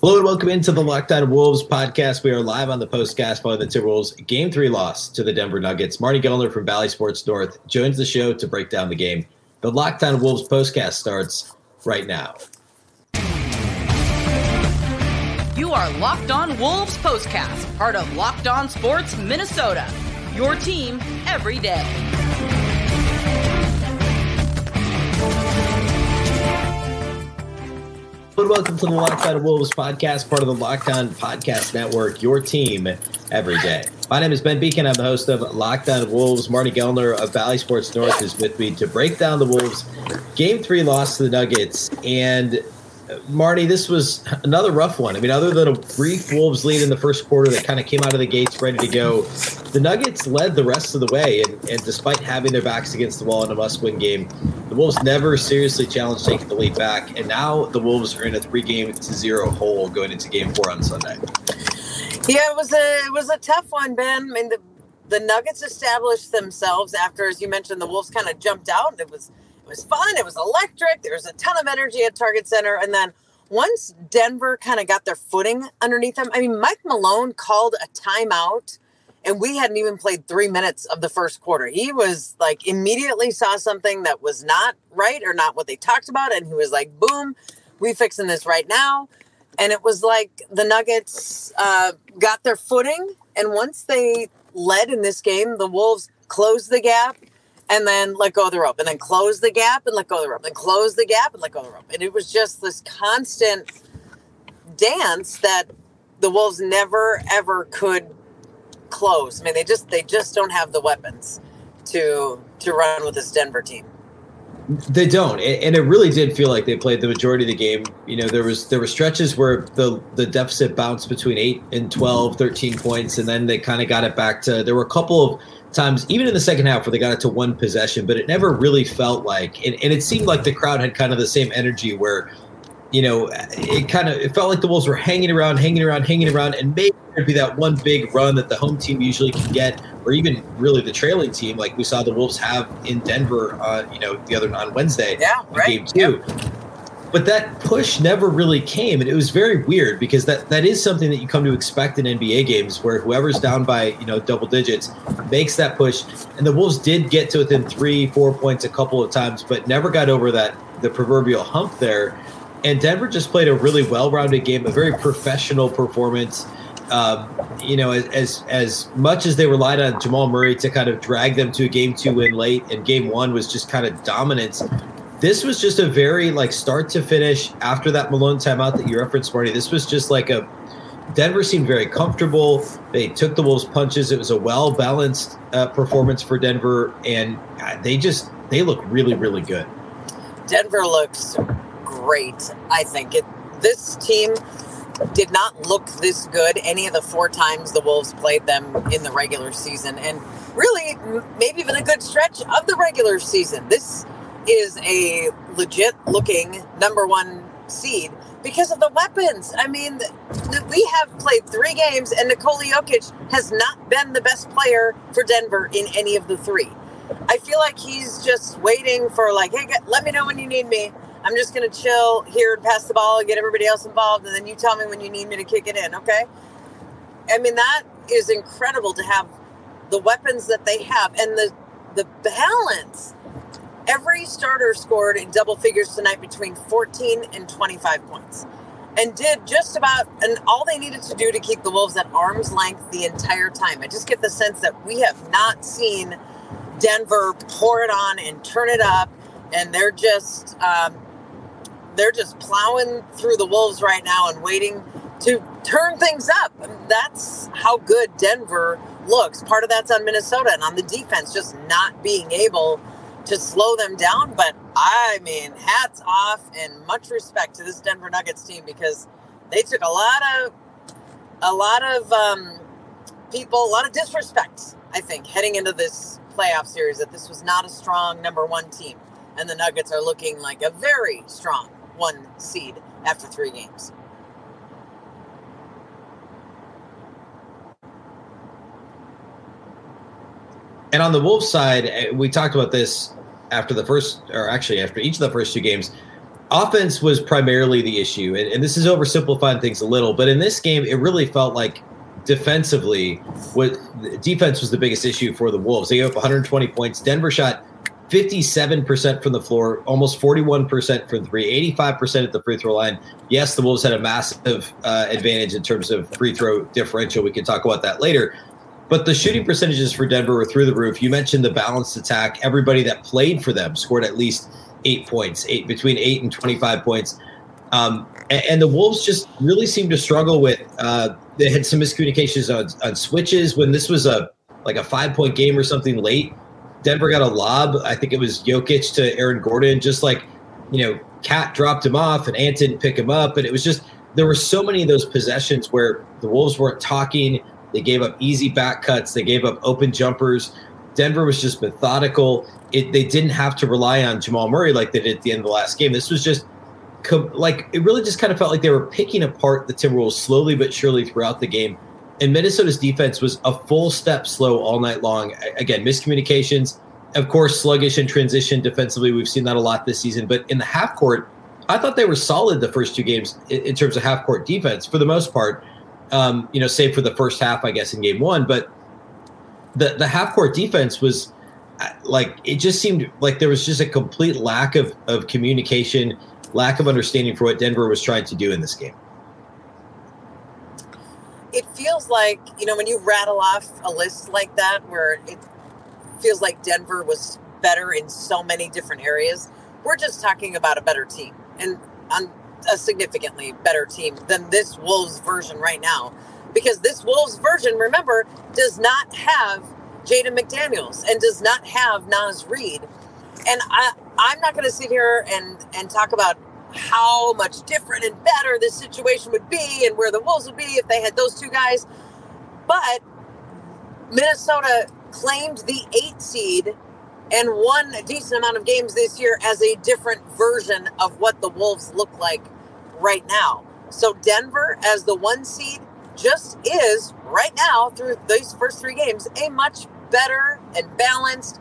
Hello and welcome into the Locked On Wolves podcast. We are live on the postcast following the Timberwolves Game 3 loss to the Denver Nuggets. Marney Gellner from Valley Sports North joins the show to break down the game. The Locked On Wolves postcast starts right now. You are Locked On Wolves postcast, part of Locked On Sports Minnesota. Your team every day. Welcome to the Locked On Wolves podcast, part of the Locked On Podcast Network, your team every day. My name is Ben Beecken. I'm the host of Locked On Wolves. Marney Gellner of Valley Sports North is with me to break down the Wolves' Game 3 loss to the Nuggets. And, Marney, this was another rough one. I mean, other than a brief Wolves lead in the first quarter that kind of came out of the gates ready to go, the Nuggets led the rest of the way. And despite having their backs against the wall in a must-win game, the Wolves never seriously challenged taking the lead back, and now the Wolves are in a 3-0 hole going into Game 4 on Sunday. Yeah, it was a tough one, Ben. I mean, the Nuggets established themselves after, as you mentioned, the Wolves kind of jumped out. And it was fun. It was electric. There was a ton of energy at Target Center, and then once Denver kind of got their footing underneath them, I mean, Mike Malone called a timeout. And we hadn't even played 3 minutes of the first quarter. He was like, immediately saw something that was not right or not what they talked about. And he was like, boom, we fixing this right now. And it was like the Nuggets got their footing. And once they led in this game, the Wolves closed the gap and then let go of the rope, and then closed the gap and let go of the rope, and closed the gap and let go of the rope. And it was just this constant dance that the Wolves never, ever could close. I mean, they just don't have the weapons to run with this Denver team. They don't, and it really did feel like they played the majority of the game. You know, there were stretches where the deficit bounced between 8 and 12, 13 points, and then they kind of got it back to, there were a couple of times, even in the second half, where they got it to one possession, but it never really felt like, and it seemed like the crowd had kind of the same energy where, you know, it felt like the Wolves were hanging around, and maybe there'd be that one big run that the home team usually can get, or even really the trailing team, like we saw the Wolves have in Denver, on Wednesday, Game 2. Yeah. But that push never really came, and it was very weird because that is something that you come to expect in NBA games, where whoever's down by double digits makes that push. And the Wolves did get to within 3-4 points a couple of times, but never got over the proverbial hump there. And Denver just played a really well-rounded game, a very professional performance. As much as they relied on Jamal Murray to kind of drag them to a Game 2 win late, and Game 1 was just kind of dominance, this was just a very, start to finish after that Malone timeout that you referenced, Marty. This was just Denver seemed very comfortable. They took the Wolves' punches. It was a well-balanced performance for Denver, and they look really, really good. Denver looks great. I think this team did not look this good any of the 4 times the Wolves played them in the regular season, and really maybe even a good stretch of the regular season. This is a legit looking number 1 seed because of the weapons. I mean, we have played 3 games, and Nikola Jokic has not been the best player for Denver in any of the 3. I feel like he's just waiting for hey, let me know when you need me. I'm just going to chill here and pass the ball and get everybody else involved, and then you tell me when you need me to kick it in, okay? I mean, that is incredible to have the weapons that they have and the balance. Every starter scored in double figures tonight between 14 and 25 points, and did just about all they needed to do to keep the Wolves at arm's length the entire time. I just get the sense that we have not seen Denver pour it on and turn it up, and they're just plowing through the Wolves right now and waiting to turn things up. That's how good Denver looks. Part of that's on Minnesota and on the defense, just not being able to slow them down. But, I mean, hats off and much respect to this Denver Nuggets team, because they took a lot of disrespect, I think, heading into this playoff series, that this was not a strong number 1 team. And the Nuggets are looking like a very strong 1 seed after 3 games. And on the Wolves side, we talked about this after each of the first 2 games. offense was primarily the issue, and this is oversimplifying things a little, but in this game, it really felt like defensively, defense was the biggest issue for the Wolves. They gave up 120 points. Denver shot 57% from the floor, almost 41% from three, 85% at the free throw line. Yes, the Wolves had a massive advantage in terms of free throw differential. We can talk about that later. But the shooting percentages for Denver were through the roof. You mentioned the balanced attack. Everybody that played for them scored at least 8 points, between 8 and 25 points. And the Wolves just really seemed to struggle with they had some miscommunications on switches. When this was a 5-point game or something late, Denver got a lob. I think it was Jokic to Aaron Gordon. Just like, Cat dropped him off and Ant didn't pick him up. And it was just, there were so many of those possessions where the Wolves weren't talking. They gave up easy back cuts. They gave up open jumpers. Denver was just methodical. They didn't have to rely on Jamal Murray like they did at the end of the last game. This was just it really just kind of felt like they were picking apart the Timberwolves slowly but surely throughout the game. And Minnesota's defense was a full step slow all night long. Again, miscommunications, of course, sluggish in transition defensively. We've seen that a lot this season. But in the half court, I thought they were solid the first two games in terms of half court defense for the most part. Save for the first half, I guess, in game one. But the half court defense was it just seemed like there was just a complete lack of communication, lack of understanding for what Denver was trying to do in this game. It feels like, when you rattle off a list like that, where it feels like Denver was better in so many different areas, we're just talking about a better team, and a significantly better team than this Wolves version right now, because this Wolves version, remember, does not have Jaden McDaniels and does not have Naz Reid. And I'm not going to sit here and talk about how much different and better this situation would be and where the Wolves would be if they had those two guys. But Minnesota claimed the 8th seed and won a decent amount of games this year as a different version of what the Wolves look like right now. So Denver, as the 1 seed, just is right now through these first 3 games a much better and balanced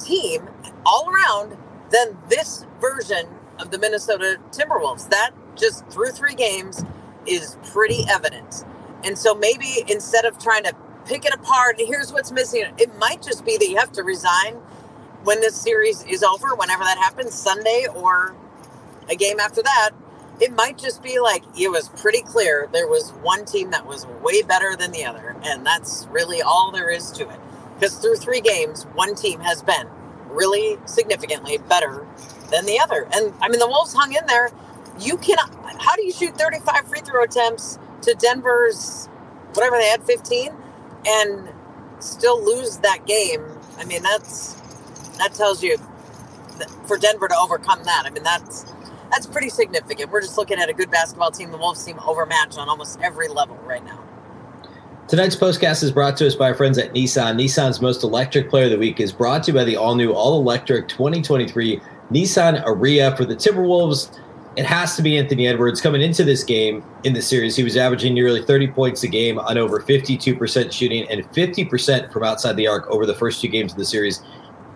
team all around than this version of the Minnesota Timberwolves. That just through 3 games is pretty evident. And so maybe instead of trying to pick it apart and here's what's missing, it might just be that you have to resign when this series is over, whenever that happens, Sunday or a game after that. It might just be like, it was pretty clear there was one team that was way better than the other, and that's really all there is to it. Because through 3 games, one team has been really significantly better than the other. And, the Wolves hung in there. You cannot... How do you shoot 35 free throw attempts to Denver's, whatever they had, 15, and still lose that game? That tells you that for Denver to overcome that. That's pretty significant. We're just looking at a good basketball team. The Wolves seem overmatched on almost every level right now. Tonight's postcast is brought to us by our friends at Nissan. Nissan's most electric player of the week is brought to you by the all-new, all-electric 2023 Nissan Ariya. For the Timberwolves, it has to be Anthony Edwards. Coming into this game in the series, he was averaging nearly 30 points a game on over 52% shooting and 50% from outside the arc over the first 2 games of the series.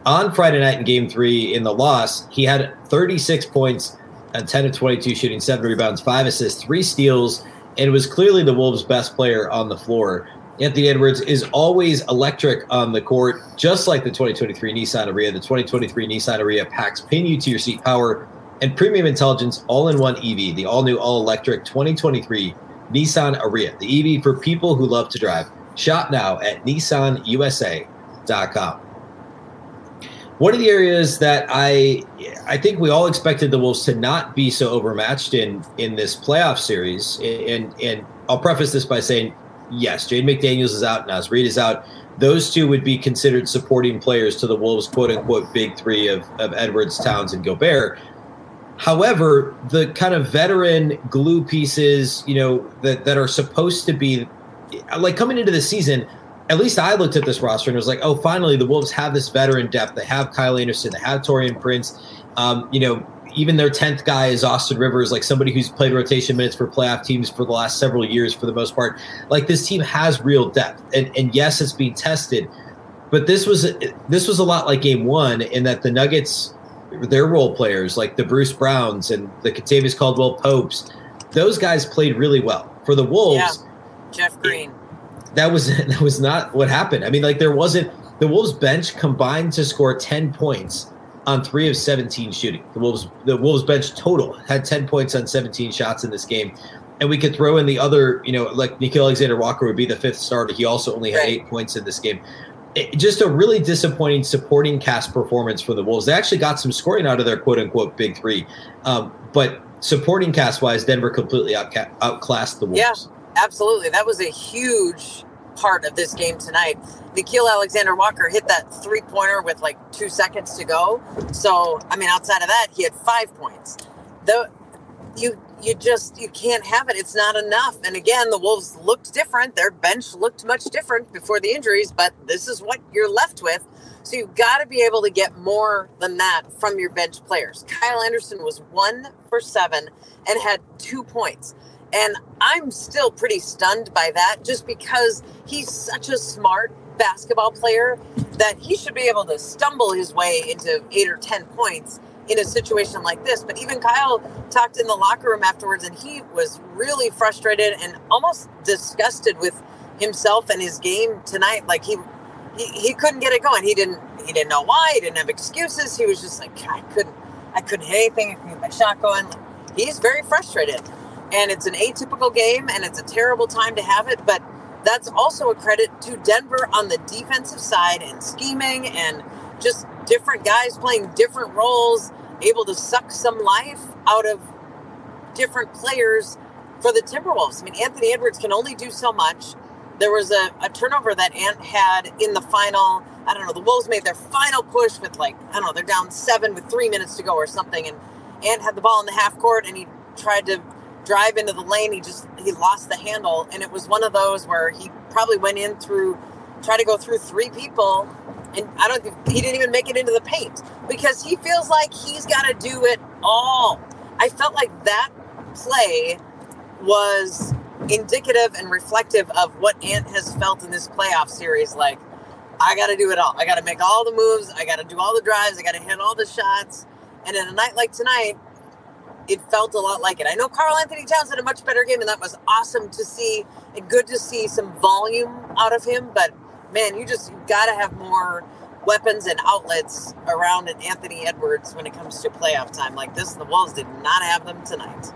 On Friday night in Game 3 in the loss, he had 36 points on 10 of 22 shooting, 7 rebounds, 5 assists, 3 steals, and was clearly the Wolves' best player on the floor. Anthony Edwards is always electric on the court, just like the 2023 Nissan Ariya. The 2023 Nissan Ariya packs pin-you-to-your-seat power and premium intelligence all-in-one EV, the all-new, all-electric 2023 Nissan Ariya, the EV for people who love to drive. Shop now at nissanusa.com. One of the areas that I think we all expected the Wolves to not be so overmatched in this playoff series, and I'll preface this by saying, yes, Jaden McDaniels is out, Naz Reid is out. Those two would be considered supporting players to the Wolves' quote-unquote big three of Edwards, Towns, and Gobert. However, the kind of veteran glue pieces, that are supposed to be, coming into the season, at least I looked at this roster and was like, oh, finally, the Wolves have this veteran depth. They have Kyle Anderson. They have Taurean Prince. Even their 10th guy is Austin Rivers, somebody who's played rotation minutes for playoff teams for the last several years for the most part. This team has real depth. And yes, it's being tested. But this was a lot like Game 1 in that the Nuggets their role players, like the Bruce Browns and the Kentavious Caldwell-Popes. Those guys played really well for the Wolves. Yeah. Jeff Green. That was not what happened. I mean, like, there wasn't – the Wolves bench combined to score 10 points on 3 of 17 shooting. The Wolves bench total had 10 points on 17 shots in this game. And we could throw in the other, you know, like Nickeil Alexander-Walker would be the fifth starter. He also only had 8 points in this game. Just a really disappointing supporting cast performance for the Wolves. They actually got some scoring out of their quote-unquote big three. But supporting cast-wise, Denver completely outclassed the Wolves. Yeah, absolutely. That was a huge part of this game tonight. Nickeil Alexander-Walker hit that three-pointer with like 2 seconds to go. So, I mean, outside of that, he had 5 points. You can't have it. It's not enough. And again, the Wolves looked different. Their bench looked much different before the injuries, but this is what you're left with. So you've got to be able to get more than that from your bench players. Kyle Anderson was 1 for 7 and had 2 points. And I'm still pretty stunned by that, just because he's such a smart basketball player that he should be able to stumble his way into 8 or 10 points in a situation like this. But even Kyle talked in the locker room afterwards, and he was really frustrated and almost disgusted with himself and his game tonight. Like he couldn't get it going. He didn't know why. He didn't have excuses. He was just like, I couldn't hit anything. I couldn't get my shot going. He's very frustrated, and it's an atypical game, and it's a terrible time to have it. But that's also a credit to Denver on the defensive side and scheming and just different guys playing different roles, able to suck some life out of different players for the Timberwolves. I mean, Anthony Edwards can only do so much. There was a turnover that Ant had in the final. I don't know. The Wolves made their final push with they're down 7 with 3 minutes to go or something. And Ant had the ball in the half court and he tried to drive into the lane. He lost the handle. And it was one of those where he probably went in tried to go through 3 people. And he didn't even make it into the paint because he feels like he's got to do it all. I felt like that play was indicative and reflective of what Ant has felt in this playoff series. Like, I got to do it all. I got to make all the moves. I got to do all the drives. I got to hit all the shots. And in a night like tonight, it felt a lot like it. I know Karl Anthony Towns had a much better game, and that was awesome to see and good to see some volume out of him. But man, you've got to have more weapons and outlets around an Anthony Edwards when it comes to playoff time like this. The Wolves did not have them tonight.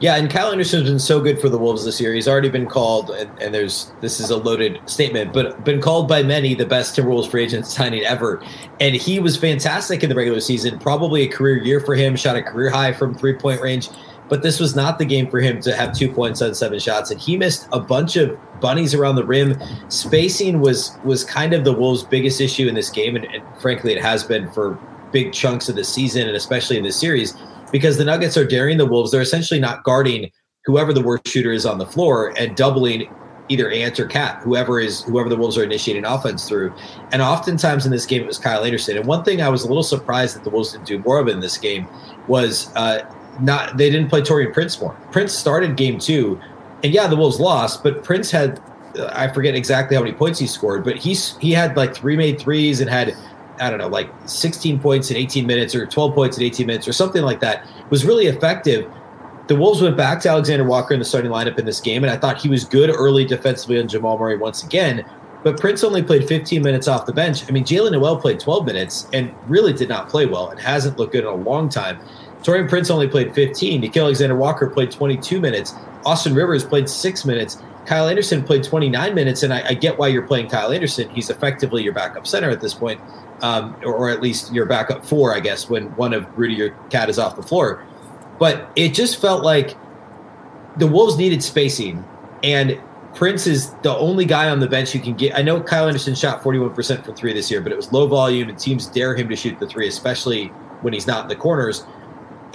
Yeah, and Kyle Anderson's been so good for the Wolves this year. He's already been called, and this is a loaded statement, but been called by many the best Timberwolves free agent signing ever. And he was fantastic in the regular season, probably a career year for him, shot a career high from three-point range. But this was not the game for him to have 2 points on 7 shots. And he missed a bunch of bunnies around the rim. Spacing was kind of the Wolves' biggest issue in this game. And frankly, it has been for big chunks of the season and especially in this series, because the Nuggets are daring the Wolves. They're essentially not guarding whoever the worst shooter is on the floor and doubling either Ant or Cat, whoever the Wolves are initiating offense through. And oftentimes in this game, it was Kyle Anderson. And one thing I was a little surprised that the Wolves didn't do more of in this game was they didn't play Taurean Prince more. Prince started game 2, and yeah, the Wolves lost, but Prince had, I forget exactly how many points he scored, but he had like 3 made threes and had, I don't know, like 16 points in 18 minutes or 12 points in 18 minutes or something like that. It was really effective. The Wolves went back to Alexander Walker in the starting lineup in this game, and I thought he was good early defensively on Jamal Murray once again, but Prince only played 15 minutes off the bench. I mean, Jaylen Nowell played 12 minutes and really did not play well and hasn't looked good in a long time. Taurean Prince only played 15. Nickeil Alexander-Walker played 22 minutes. Austin Rivers played 6 minutes. Kyle Anderson played 29 minutes. And I get why you're playing Kyle Anderson. He's effectively your backup center at this point, or at least your backup 4, I guess, when one of Rudy or Cat is off the floor. But it just felt like the Wolves needed spacing. And Prince is the only guy on the bench who can get. I know Kyle Anderson shot 41% from 3 this year, but it was low volume, and teams dare him to shoot the 3, especially when he's not in the corners.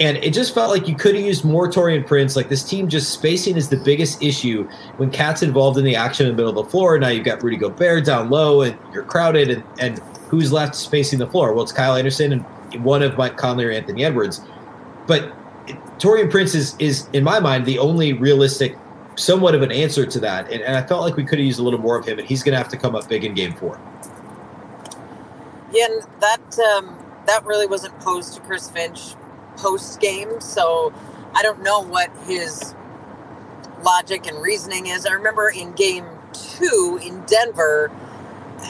And it just felt like you could have used more Taurean Prince. Like, this team, just spacing is the biggest issue when Cat's involved in the action in the middle of the floor. Now you've got Rudy Gobert down low, and you're crowded, and who's left spacing the floor? Well, it's Kyle Anderson and one of Mike Conley or Anthony Edwards. But Taurean Prince is in my mind, the only realistic somewhat of an answer to that. And I felt like we could have used a little more of him, and he's going to have to come up big in game 4. Yeah, and that that really wasn't posed to Chris Finch post-game, so I don't know what his logic and reasoning is. I remember in Game 2 in Denver,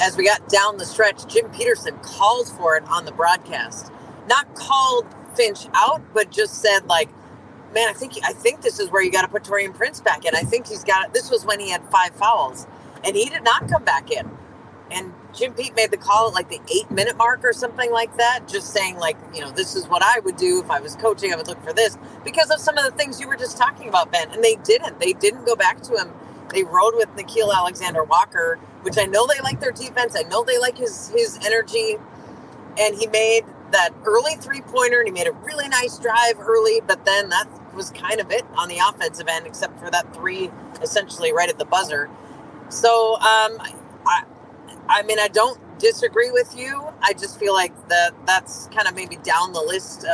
as we got down the stretch, Jim Peterson called for it on the broadcast. Not called Finch out, but just said, like, man, I think this is where you got to put Taurean Prince back in. I think he's got it. This was when he had 5 fouls, and he did not come back in. And Jim Pete made the call at, like, the 8-minute mark or something like that, just saying, like, you know, this is what I would do if I was coaching. I would look for this because of some of the things you were just talking about, Ben. And they didn't. They didn't go back to him. They rode with Nickeil Alexander-Walker, which I know they like their defense. I know they like his energy. And he made that early three-pointer, and he made a really nice drive early, but then that was kind of it on the offensive end, except for that three essentially right at the buzzer. So, I mean, I don't disagree with you. I just feel like that's kind of maybe down the list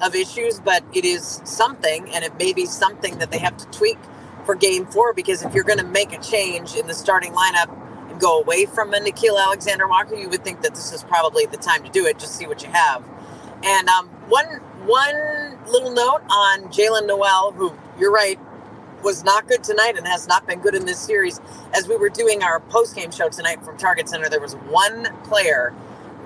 of issues, but it is something, and it may be something that they have to tweak for Game 4, because if you're going to make a change in the starting lineup and go away from a Nickeil Alexander-Walker, you would think that this is probably the time to do it, just see what you have. And one little note on Jaylen Nowell, who, you're right, was not good tonight and has not been good in this series. As we were doing our post-game show tonight from Target Center, there was one player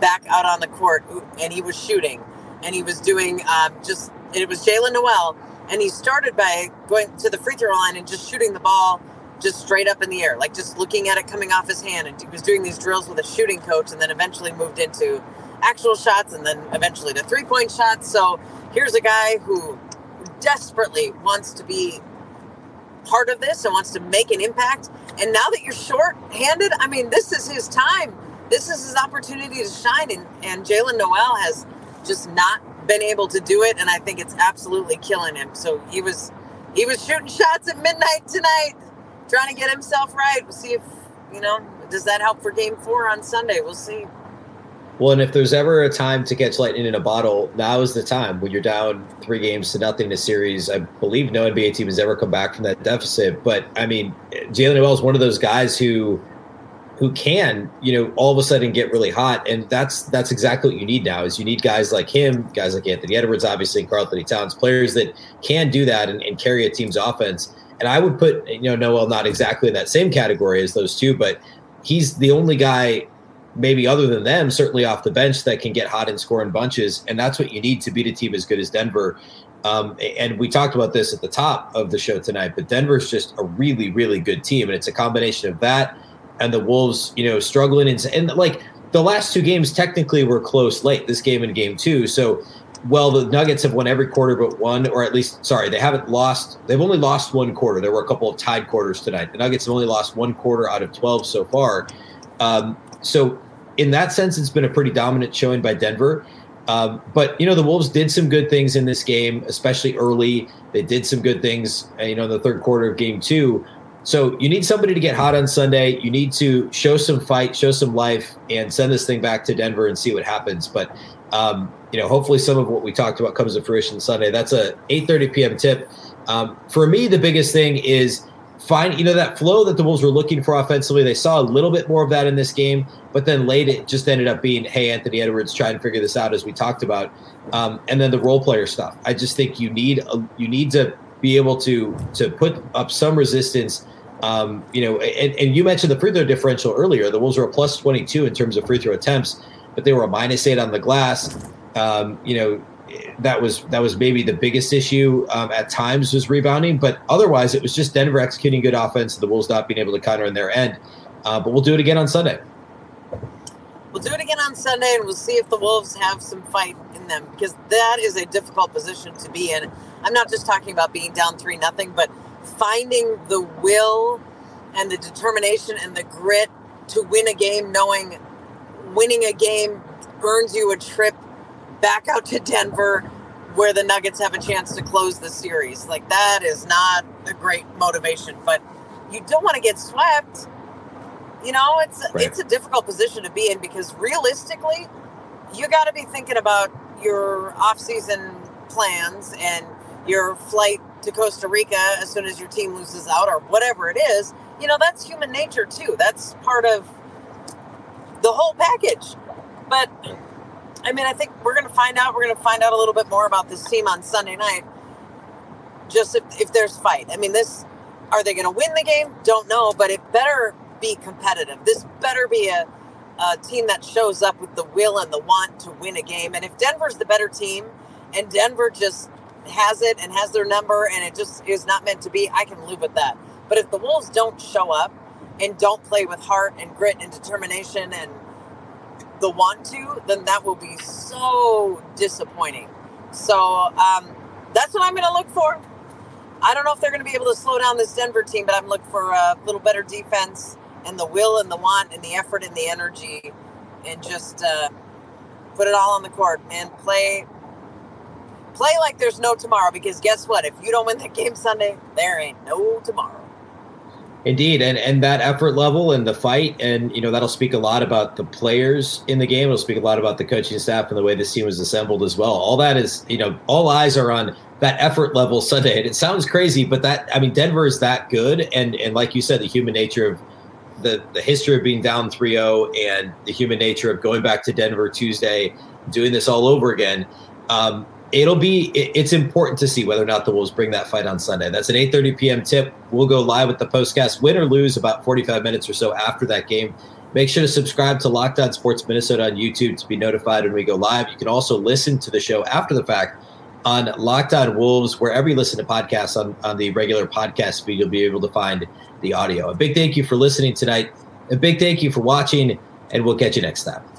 back out on the court, and he was shooting, and he was doing it was Jaylen Nowell, and he started by going to the free throw line and just shooting the ball just straight up in the air, like just looking at it coming off his hand, and he was doing these drills with a shooting coach, and then eventually moved into actual shots, and then eventually to three-point shots. So here's a guy who desperately wants to be part of this and wants to make an impact. And now that you're short-handed, I mean, this is his time. This is his opportunity to shine. And Jaylen Nowell has just not been able to do it. And I think it's absolutely killing him. So he was shooting shots at midnight tonight, trying to get himself right. We'll see if, you know, does that help for Game 4 on Sunday? We'll see. Well, and if there's ever a time to catch lightning in a bottle, now is the time. When you're down 3 games to nothing in a series, I believe no NBA team has ever come back from that deficit. But, I mean, Jaylen Nowell is one of those guys who can, you know, all of a sudden get really hot. And that's exactly what you need now, is you need guys like him, guys like Anthony Edwards, obviously, Karl Anthony Towns, players that can do that and carry a team's offense. And I would put, you know, Noel not exactly in that same category as those two, but he's the only guy – maybe other than them, certainly off the bench, that can get hot and score in bunches. And that's what you need to beat a team as good as Denver. And we talked about this at the top of the show tonight, but Denver's just a really, really good team. And it's a combination of that and the Wolves, you know, struggling. And like the last 2 games technically were close late, this game and Game 2. So, well, the Nuggets have won every quarter but one, or at least, sorry, they haven't lost. They've only lost one quarter. There were a couple of tied quarters tonight. The Nuggets have only lost one quarter out of 12 so far. So in that sense, it's been a pretty dominant showing by Denver. But, you know, the Wolves did some good things in this game, especially early. They did some good things, you know, in the third quarter of Game 2. So you need somebody to get hot on Sunday. You need to show some fight, show some life, and send this thing back to Denver and see what happens. But, you know, hopefully some of what we talked about comes to fruition Sunday. That's a 8:30 p.m. tip. For me, the biggest thing is find, you know, that flow that the Wolves were looking for offensively. They saw a little bit more of that in this game, but then late it just ended up being, hey, Anthony Edwards, try and figure this out, as we talked about. And then the role player stuff. I just think you need to be able to put up some resistance. You know, and you mentioned the free throw differential earlier. The Wolves were a plus 22 in terms of free throw attempts, but they were a minus 8 on the glass. You know, that was maybe the biggest issue at times, was rebounding. But otherwise, it was just Denver executing good offense, the Wolves not being able to counter in their end. But we'll do it again on Sunday. We'll do it again on Sunday, and we'll see if the Wolves have some fight in them, because that is a difficult position to be in. I'm not just talking about being down 3-0, but finding the will and the determination and the grit to win a game, knowing winning a game earns you a trip back out to Denver, where the Nuggets have a chance to close the series. Like, that is not a great motivation, but you don't want to get swept. You know, it's a difficult position to be in, because realistically, you got to be thinking about your off-season plans and your flight to Costa Rica as soon as your team loses out, or whatever it is. You know, that's human nature too. That's part of the whole package. But I mean, I think we're going to find out. We're going to find out a little bit more about this team on Sunday night. Just if there's fight. I mean, this, are they going to win the game? Don't know, but it better be competitive. This better be a team that shows up with the will and the want to win a game. And if Denver's the better team and Denver just has it and has their number and it just is not meant to be, I can live with that. But if the Wolves don't show up and don't play with heart and grit and determination and the want to, then that will be so disappointing. So that's what I'm going to look for. I don't know if they're going to be able to slow down this Denver team, but I'm looking for a little better defense and the will and the want and the effort and the energy, and just put it all on the court and play like there's no tomorrow, because guess what? If you don't win that game Sunday, there ain't no tomorrow. Indeed. And that effort level and the fight, and, you know, that'll speak a lot about the players in the game. It'll speak a lot about the coaching staff and the way this team was assembled as well. All that is, you know, all eyes are on that effort level Sunday. And it sounds crazy, but that, I mean, Denver is that good. And like you said, the human nature of the history of being down 3-0 and the human nature of going back to Denver Tuesday, doing this all over again. It's important to see whether or not the Wolves bring that fight on Sunday. That's an 8:30 p.m. tip. We'll go live with the postcast, win or lose, about 45 minutes or so after that game. Make sure to subscribe to Locked On Sports Minnesota on YouTube to be notified when we go live. You can also listen to the show after the fact on Locked On Wolves, wherever you listen to podcasts on the regular podcast feed. You'll be able to find the audio. A big thank you for listening tonight. A big thank you for watching, and we'll catch you next time.